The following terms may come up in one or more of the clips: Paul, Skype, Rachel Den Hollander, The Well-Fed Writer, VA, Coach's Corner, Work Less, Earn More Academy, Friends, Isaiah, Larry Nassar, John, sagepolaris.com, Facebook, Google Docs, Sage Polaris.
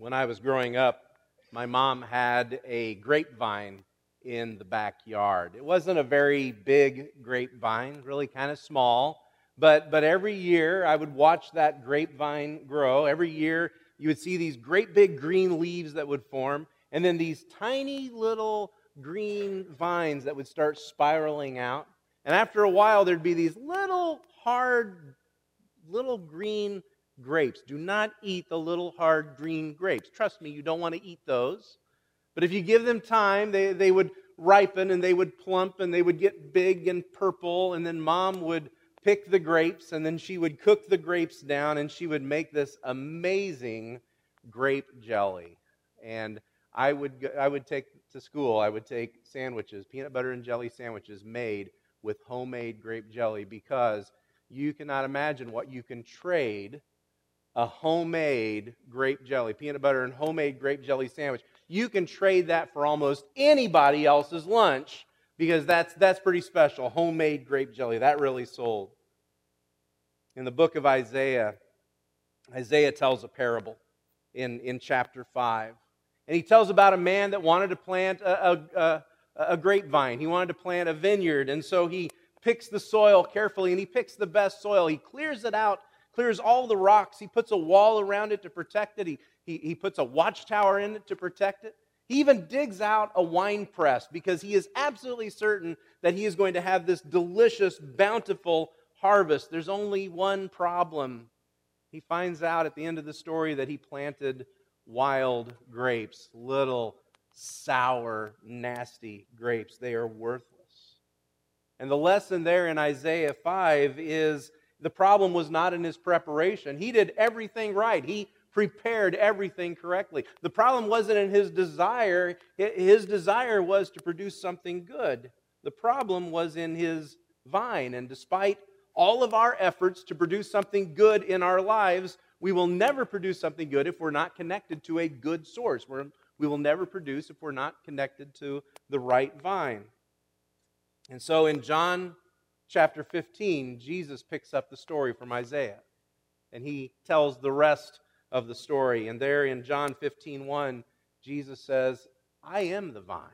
When I was growing up, my mom had a grapevine in the backyard. It wasn't a very big grapevine, really kind of small, but every year I would watch that grapevine grow. Every year you would see these great big green leaves that would form, and then these tiny little green vines that would start spiraling out. And after a while, there'd be these little hard, little green grapes. Do not eat the little hard green grapes. Trust me, you don't want to eat those. But if you give them time, they would ripen and they would plump and they would get big and purple. And then Mom would pick the grapes and then she would cook the grapes down and she would make this amazing grape jelly. And I would take to school, I would take sandwiches, peanut butter and jelly sandwiches made with homemade grape jelly, because you cannot imagine what you can trade a homemade grape jelly, peanut butter and homemade grape jelly sandwich. You can trade that for almost anybody else's lunch, because that's pretty special. Homemade grape jelly, that really sold. In the book of Isaiah, Isaiah tells a parable in chapter 5. And he tells about a man that wanted to plant a grapevine. He wanted to plant a vineyard. And so he picks the soil carefully, and he picks the best soil. He clears it out, clears all the rocks. He puts a wall around it to protect it. He puts a watchtower in it to protect it. He even digs out a wine press, because he is absolutely certain that he is going to have this delicious, bountiful harvest. There's only one problem. He finds out at the end of the story that he planted wild grapes, little, sour, nasty grapes. They are worthless. And the lesson there in Isaiah 5 is the problem was not in his preparation. He did everything right. He prepared everything correctly. The problem wasn't in his desire. His desire was to produce something good. The problem was in his vine. And despite all of our efforts to produce something good in our lives, we will never produce something good if we're not connected to a good source. We will never produce if we're not connected to the right vine. And so in John chapter 15, Jesus picks up the story from Isaiah, and he tells the rest of the story. And there in John 15:1, Jesus says, "I am the vine."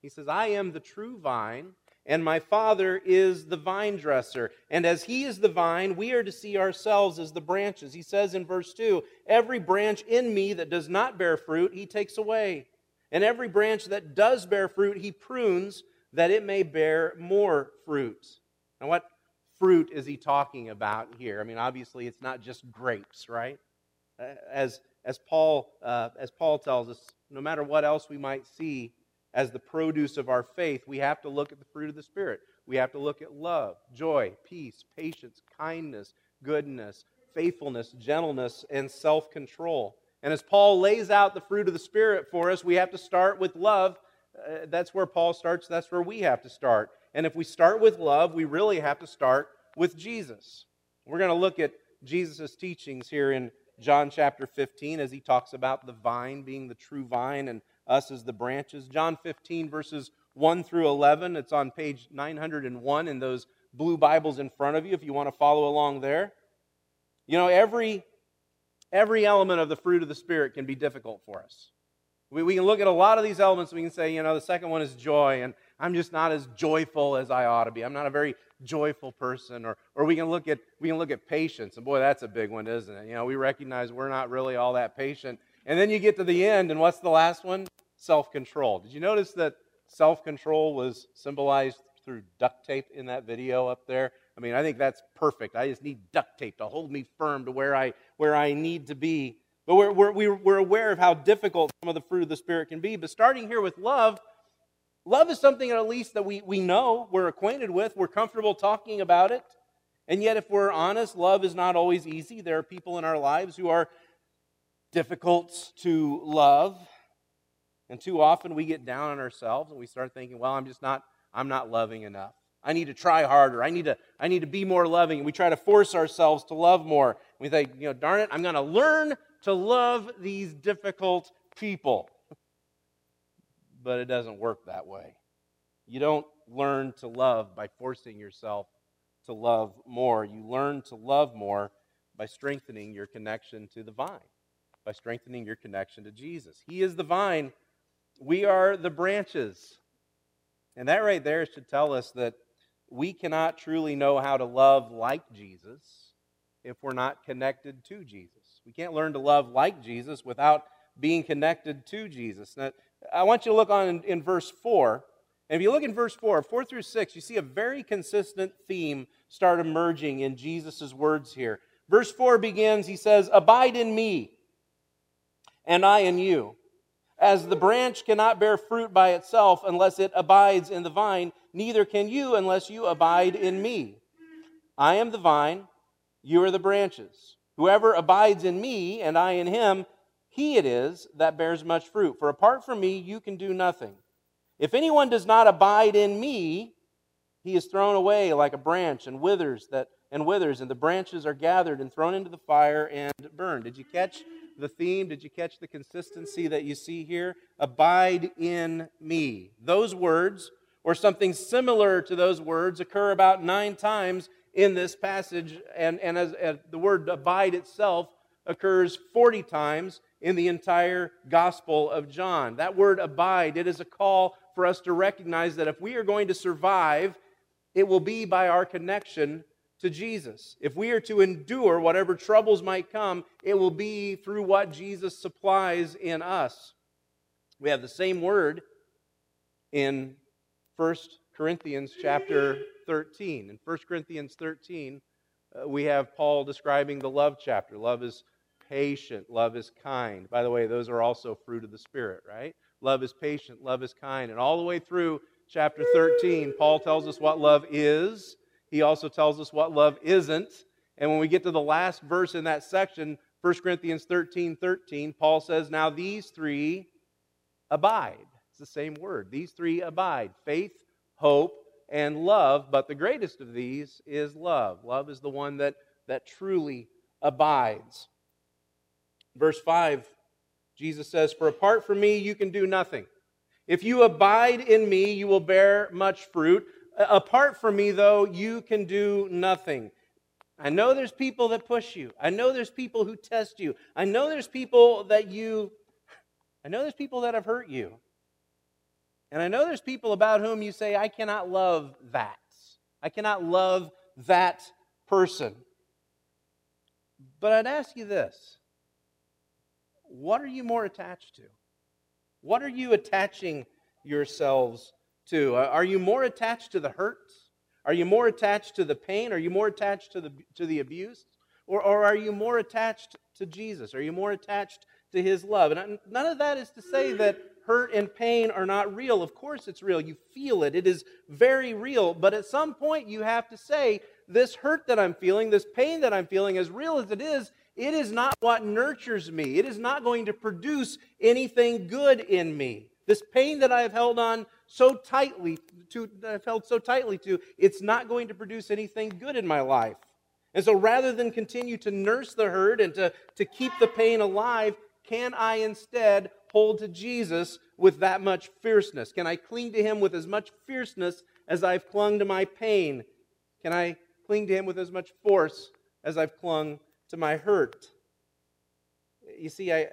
He says, "I am the true vine, and my Father is the vine dresser. And as He is the vine, we are to see ourselves as the branches." He says in verse 2, "Every branch in me that does not bear fruit, He takes away. And every branch that does bear fruit, He prunes, that it may bear more fruit." Now, what fruit is He talking about here? I mean, obviously, it's not just grapes, right? As Paul tells us, no matter what else we might see as the produce of our faith, we have to look at the fruit of the Spirit. We have to look at love, joy, peace, patience, kindness, goodness, faithfulness, gentleness, and self-control. And as Paul lays out the fruit of the Spirit for us, we have to start with love. That's where Paul starts. That's where we have to start. And if we start with love, we really have to start with Jesus. We're going to look at Jesus' teachings here in John chapter 15 as he talks about the vine being the true vine and us as the branches. John 15, verses 1 through 11. It's on page 901 in those blue Bibles in front of you if you want to follow along there. You know, every element of the fruit of the Spirit can be difficult for us. We can look at a lot of these elements and we can say, you know, the second one is joy, and I'm just not as joyful as I ought to be. I'm not a very joyful person. Or we can look at patience, and boy, that's a big one, isn't it? You know, we recognize we're not really all that patient. And then you get to the end, and what's the last one? Self-control. Did you notice that self-control was symbolized through duct tape in that video up there? I mean, I think that's perfect. I just need duct tape to hold me firm to where I need to be. But we're aware of how difficult some of the fruit of the Spirit can be. But starting here with love, love is something at least that we know, we're acquainted with, we're comfortable talking about it. And yet, if we're honest, love is not always easy. There are people in our lives who are difficult to love, and too often we get down on ourselves and we start thinking, well, I'm not loving enough. I need to try harder. I need to be more loving. And we try to force ourselves to love more. We think, you know, darn it, I'm going to learn to love these difficult people. But it doesn't work that way. You don't learn to love by forcing yourself to love more. You learn to love more by strengthening your connection to the vine. by strengthening your connection to Jesus. He is the vine. We are the branches. And that right there should tell us that we cannot truly know how to love like Jesus if we're not connected to Jesus. We can't learn to love like Jesus without being connected to Jesus. Now, I want you to look on in verse 4. And if you look in verse 4 through 6, you see a very consistent theme start emerging in Jesus' words here. Verse 4 begins, he says, "Abide in me, and I in you. As the branch cannot bear fruit by itself unless it abides in the vine, neither can you unless you abide in me. I am the vine, you are the branches. Whoever abides in me, and I in him, he it is that bears much fruit. For apart from me, you can do nothing. If anyone does not abide in me, he is thrown away like a branch and withers, and the branches are gathered and thrown into the fire and burned." Did you catch the theme? Did you catch the consistency that you see here? Abide in me. Those words, or something similar to those words, occur about 9 times in this passage, and as the word abide itself occurs 40 times in the entire Gospel of John. That word abide, it is a call for us to recognize that if we are going to survive, it will be by our connection to Jesus. If we are to endure whatever troubles might come, it will be through what Jesus supplies in us. We have the same word in 1 Corinthians chapter 13. In 1 Corinthians 13, we have Paul describing the love chapter. Love is patient. Love is kind. By the way, those are also fruit of the Spirit, right? Love is patient. Love is kind. And all the way through chapter 13, Paul tells us what love is. He also tells us what love isn't. And when we get to the last verse in that section, 1 Corinthians 13:13, Paul says, "Now these three abide." It's the same word. These three abide: faith, hope, and love. But the greatest of these is love. Love is the one that truly abides. Verse 5, Jesus says, "For apart from me, you can do nothing. If you abide in me, you will bear much fruit. Apart from me, though, you can do nothing." I know there's people that push you. I know there's people who test you. I know there's people I know there's people that have hurt you. And I know there's people about whom you say, "I cannot love that. I cannot love that person." But I'd ask you this. What are you more attached to? What are you attaching yourselves to? Are you more attached to the hurt? Are you more attached to the pain? Are you more attached to the abuse? Or are you more attached to Jesus? Are you more attached to His love? And none of that is to say that hurt and pain are not real. Of course it's real. You feel it. It is very real. But at some point you have to say, this hurt that I'm feeling, this pain that I'm feeling, as real as it is not what nurtures me. It is not going to produce anything good in me. This pain that I have held on so tightly to, it's not going to produce anything good in my life. And so rather than continue to nurse the hurt and to keep the pain alive, can I instead hold to Jesus with that much fierceness? Can I cling to Him with as much fierceness as I've clung to my pain? Can I cling to Him with as much force as I've clung to my hurt? You see, I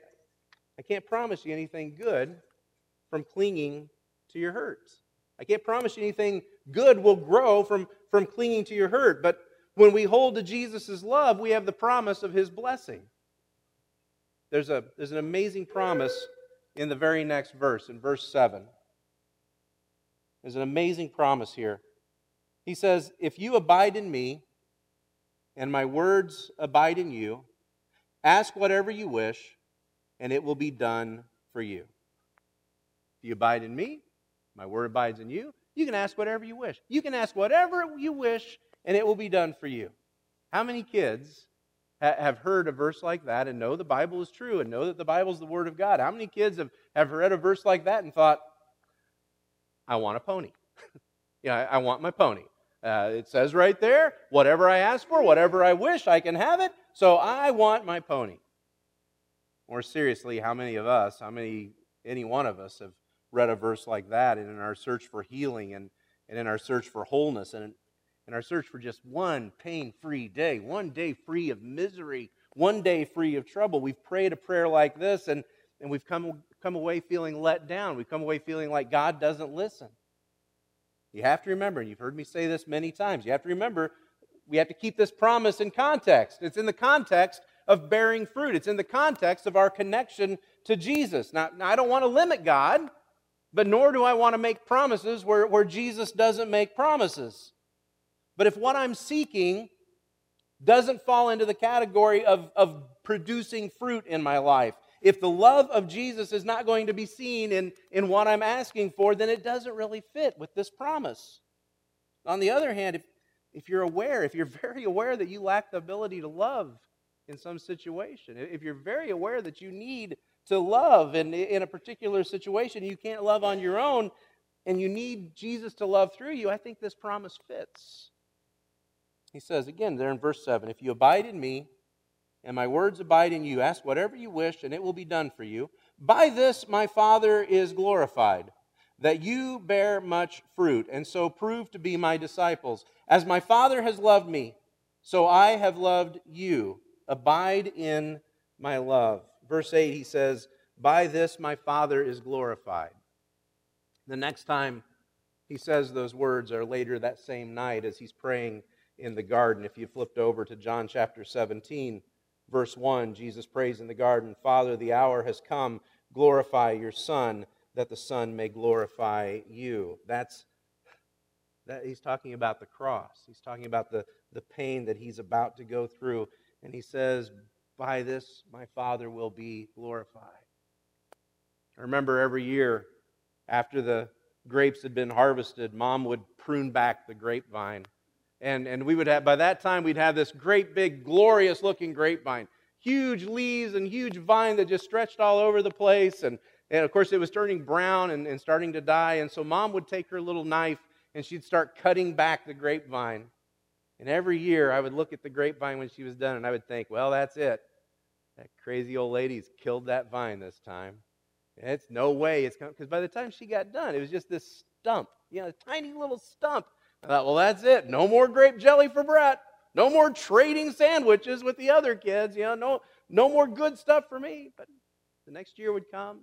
can't promise you anything good from clinging to your hurt. I can't promise you anything good will grow from clinging to your hurt. But when we hold to Jesus' love, we have the promise of His blessing. There's an amazing promise in the very next verse, in verse 7. There's an amazing promise here. He says, "If you abide in me, and my words abide in you, ask whatever you wish, and it will be done for you." If you abide in me, my word abides in you, you can ask whatever you wish. You can ask whatever you wish, and it will be done for you. How many kids have heard a verse like that and know the Bible is true and know that the Bible is the Word of God? How many kids have read a verse like that and thought, "I want a pony. I want my pony. It says right there, whatever I ask for, whatever I wish, I can have it, so I want my pony." More seriously, any one of us have read a verse like that, and in our search for healing and in our search for wholeness and in our search for just one pain-free day, one day free of misery, one day free of trouble. We've prayed a prayer like this, and we've come away feeling let down. We've come away feeling like God doesn't listen. You have to remember, and you've heard me say this many times, you have to remember we have to keep this promise in context. It's in the context of bearing fruit. It's in the context of our connection to Jesus. Now I don't want to limit God, but nor do I want to make promises where Jesus doesn't make promises. But if what I'm seeking doesn't fall into the category of producing fruit in my life, if the love of Jesus is not going to be seen in what I'm asking for, then it doesn't really fit with this promise. On the other hand, if you're aware, if you're very aware that you lack the ability to love in some situation, if you're very aware that you need to love in a particular situation, you can't love on your own, and you need Jesus to love through you, I think this promise fits. He says, again, there in verse 7, if you abide in me, and my words abide in you, ask whatever you wish, and it will be done for you. By this my Father is glorified, that you bear much fruit, and so prove to be my disciples. As my Father has loved me, so I have loved you. Abide in my love. Verse 8, he says, by this my Father is glorified. The next time he says those words are later that same night as he's praying in the garden. If you flipped over to John chapter 17, Verse 1, Jesus prays in the garden, Father, the hour has come, glorify your Son, that the Son may glorify you. He's talking about the cross. He's talking about the pain that he's about to go through. And he says, by this my Father will be glorified. I remember every year after the grapes had been harvested, Mom would prune back the grapevine. And we would have, by that time, we'd have this great big, glorious-looking grapevine. Huge leaves and huge vine that just stretched all over the place. And of course, it was turning brown and starting to die. And so Mom would take her little knife, and she'd start cutting back the grapevine. And every year, I would look at the grapevine when she was done, and I would think, well, that's it. That crazy old lady's killed that vine this time. And it's no way it's coming. Because by the time she got done, it was just this stump, a tiny little stump. I thought, well, that's it. No more grape jelly for Brett. No more trading sandwiches with the other kids. No more good stuff for me. But the next year would come,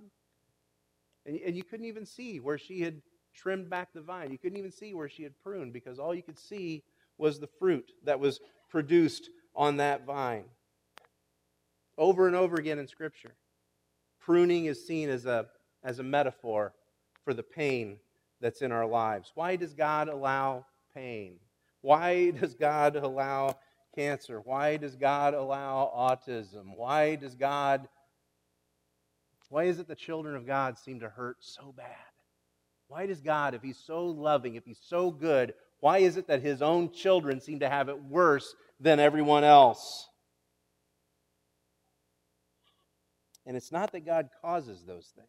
and you couldn't even see where she had trimmed back the vine. You couldn't even see where she had pruned, because all you could see was the fruit that was produced on that vine. Over and over again in Scripture, pruning is seen as a metaphor for the pain that's in our lives. Why does God allow pain? Why does God allow cancer? Why does God allow autism? Why is it the children of God seem to hurt so bad? Why does God, if He's so loving, if He's so good, why is it that His own children seem to have it worse than everyone else? And it's not that God causes those things,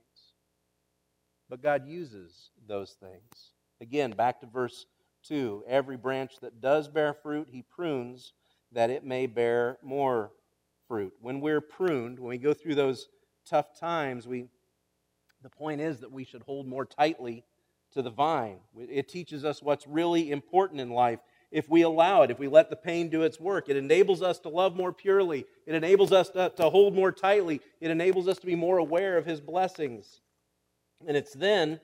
but God uses those things. Again, back to verse 2. Every branch that does bear fruit, He prunes that it may bear more fruit. When we're pruned, when we go through those tough times, the point is that we should hold more tightly to the vine. It teaches us what's really important in life. If we allow it, if we let the pain do its work, it enables us to love more purely. It enables us to hold more tightly. It enables us to be more aware of His blessings. And it's then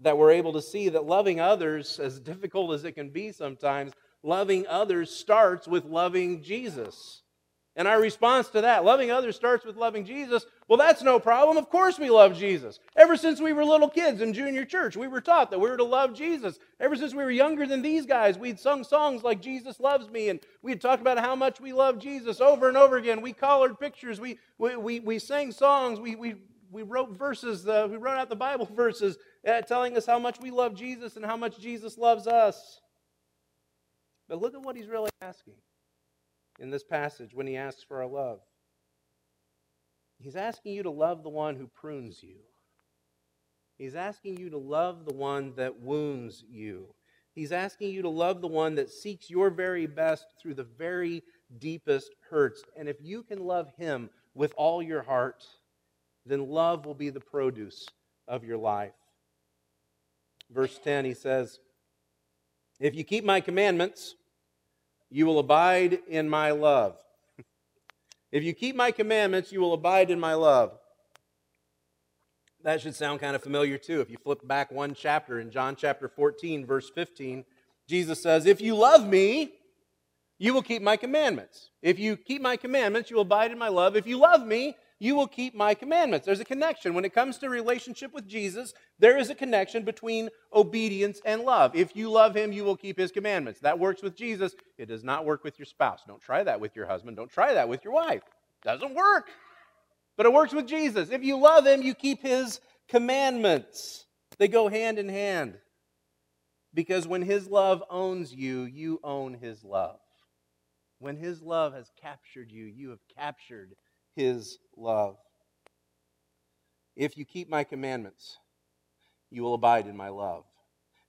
that we're able to see that loving others, as difficult as it can be sometimes, loving others starts with loving Jesus. And our response to that, loving others starts with loving Jesus, well, that's no problem. Of course we love Jesus. Ever since we were little kids in junior church, we were taught that we were to love Jesus. Ever since we were younger than these guys, we'd sung songs like Jesus Loves Me, and we'd talked about how much we love Jesus over and over again. We collared pictures. We sang songs. We wrote verses. We wrote out the Bible verses telling us how much we love Jesus and how much Jesus loves us. But look at what He's really asking in this passage when He asks for our love. He's asking you to love the one who prunes you. He's asking you to love the one that wounds you. He's asking you to love the one that seeks your very best through the very deepest hurts. And if you can love Him with all your heart, then love will be the produce of your life. Verse 10, he says, if you keep my commandments, you will abide in my love, If you keep my commandments, you will abide in my love. That should sound kind of familiar too. If you flip back one chapter in John chapter 14, verse 15, Jesus says, if you love me, you will keep my commandments. If you keep my commandments, you will abide in my love. If you love me, you will keep my commandments. There's a connection. When it comes to relationship with Jesus, there is a connection between obedience and love. If you love him, you will keep his commandments. That works with Jesus. It does not work with your spouse. Don't try that with your husband. Don't try that with your wife. Doesn't work. But it works with Jesus. If you love him, you keep his commandments. They go hand in hand. Because when his love owns you, you own his love. When his love has captured you, you have captured his love. If you keep my commandments, you will abide in my love,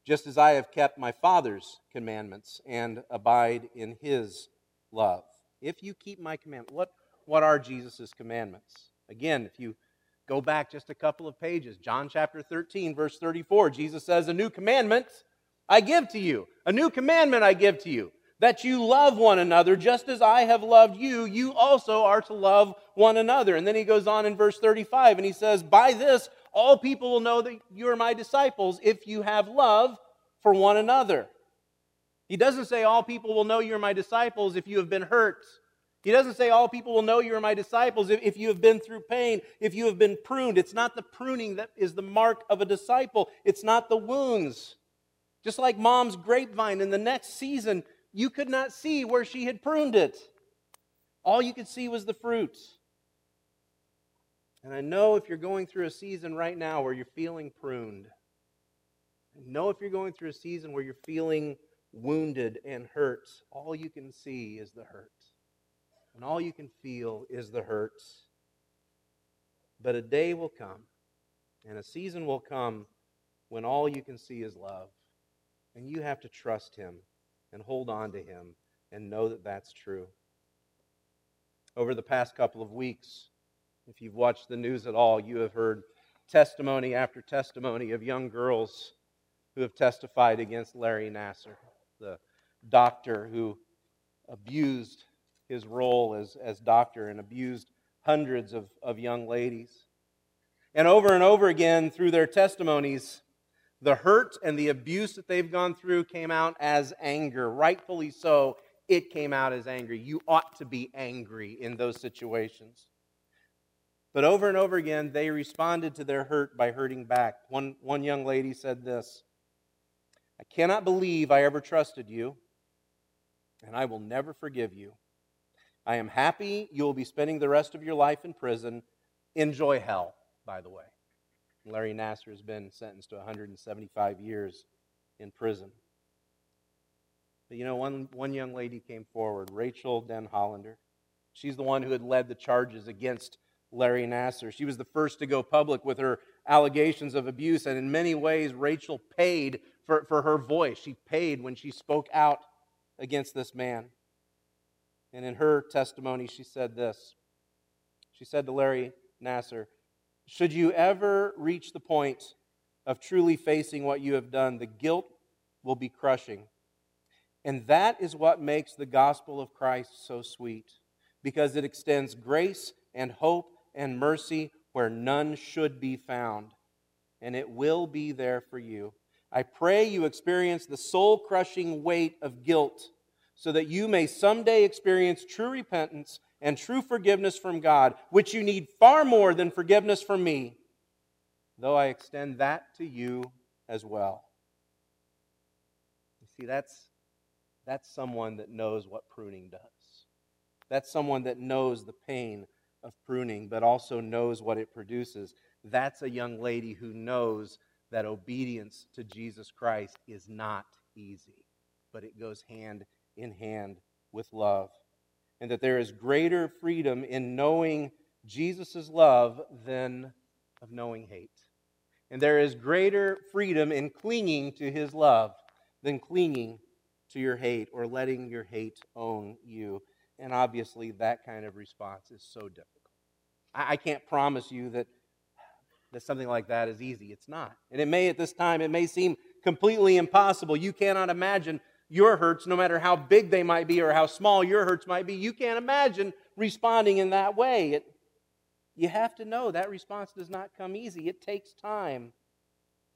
just as I have kept my Father's commandments and abide in his love. If you keep my commandments, what are Jesus' commandments? Again, if you go back just a couple of pages, John chapter 13, verse 34, Jesus says, a new commandment I give to you. A new commandment I give to you, that you love one another just as I have loved you. You also are to love one another. And then he goes on in verse 35 and he says, by this all people will know that you are my disciples if you have love for one another. He doesn't say all people will know you are my disciples if you have been hurt. He doesn't say all people will know you are my disciples if you have been through pain, if you have been pruned. It's not the pruning that is the mark of a disciple. It's not the wounds. Just like mom's grapevine in the next season, you could not see where she had pruned it. All you could see was the fruit. And I know if you're going through a season right now where you're feeling pruned, I know if you're going through a season where you're feeling wounded and hurt, all you can see is the hurt. And all you can feel is the hurt. But a day will come, and a season will come when all you can see is love. And you have to trust him and hold on to him and know that that's true. Over the past couple of weeks, if you've watched the news at all, you have heard testimony after testimony of young girls who have testified against Larry Nassar, the doctor who abused his role as doctor and abused hundreds of young ladies. And over again, through their testimonies, the hurt and the abuse that they've gone through came out as anger. Rightfully so, it came out as anger. You ought to be angry in those situations. But over and over again, they responded to their hurt by hurting back. One young lady said this, I cannot believe I ever trusted you, and I will never forgive you. I am happy you will be spending the rest of your life in prison. Enjoy hell, by the way. Larry Nassar has been sentenced to 175 years in prison. But you know, one young lady came forward, Rachel Den Hollander. She's the one who had led the charges against Larry Nassar. She was the first to go public with her allegations of abuse, and in many ways, Rachel paid for her voice. She paid when she spoke out against this man. And in her testimony, she said this. She said to Larry Nassar, should you ever reach the point of truly facing what you have done, the guilt will be crushing. And that is what makes the gospel of Christ so sweet, because it extends grace and hope and mercy where none should be found, and it will be there for you. I pray you experience the soul-crushing weight of guilt so that you may someday experience true repentance and true forgiveness from God, which you need far more than forgiveness from me, though I extend that to you as well. You see, that's someone that knows what pruning does. That's someone that knows the pain of pruning, but also knows what it produces. That's a young lady who knows that obedience to Jesus Christ is not easy, but it goes hand in hand with love. And that there is greater freedom in knowing Jesus' love than of knowing hate. And there is greater freedom in clinging to his love than clinging to your hate or letting your hate own you. And obviously that kind of response is so difficult. I can't promise you that something like that is easy. It's not. And it may at this time, it may seem completely impossible. You cannot imagine your hurts, no matter how big they might be or how small your hurts might be. You can't imagine responding in that way. You have to know that response does not come easy. It takes time.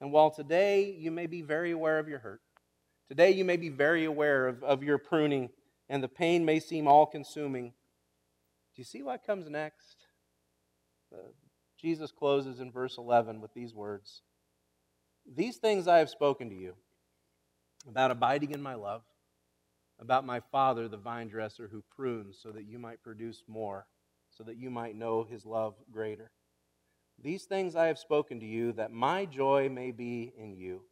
And while today you may be very aware of your hurt, today you may be very aware of your pruning, and the pain may seem all-consuming, do you see what comes next? Jesus closes in verse 11 with these words. These things I have spoken to you about abiding in my love, about my Father, the vine dresser, who prunes so that you might produce more, so that you might know his love greater. These things I have spoken to you, that my joy may be in you,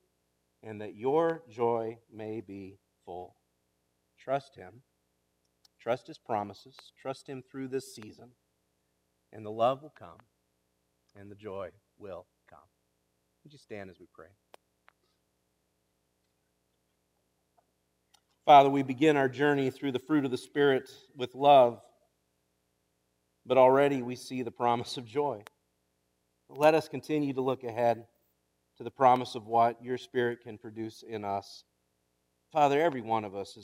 and that your joy may be full. Trust him. Trust his promises. Trust him through this season. And the love will come, and the joy will come. Would you stand as we pray? Father, we begin our journey through the fruit of the Spirit with love, but already we see the promise of joy. Let us continue to look ahead to the promise of what your Spirit can produce in us. Father, every one of us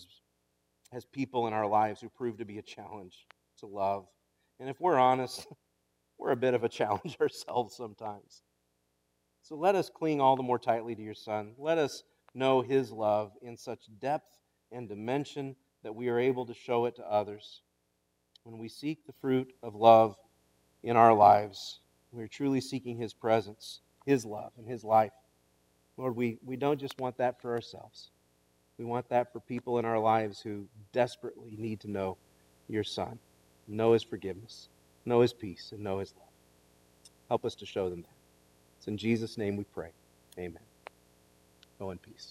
has people in our lives who prove to be a challenge to love. And if we're honest, we're a bit of a challenge ourselves sometimes. So let us cling all the more tightly to your Son. Let us know his love in such depth and dimension that we are able to show it to others. When we seek the fruit of love in our lives, we're truly seeking his presence, his love, and his life. Lord, we don't just want that for ourselves. We want that for people in our lives who desperately need to know your Son, know his forgiveness, know his peace, and know his love. Help us to show them that. It's in Jesus' name we pray. Amen. Go in peace.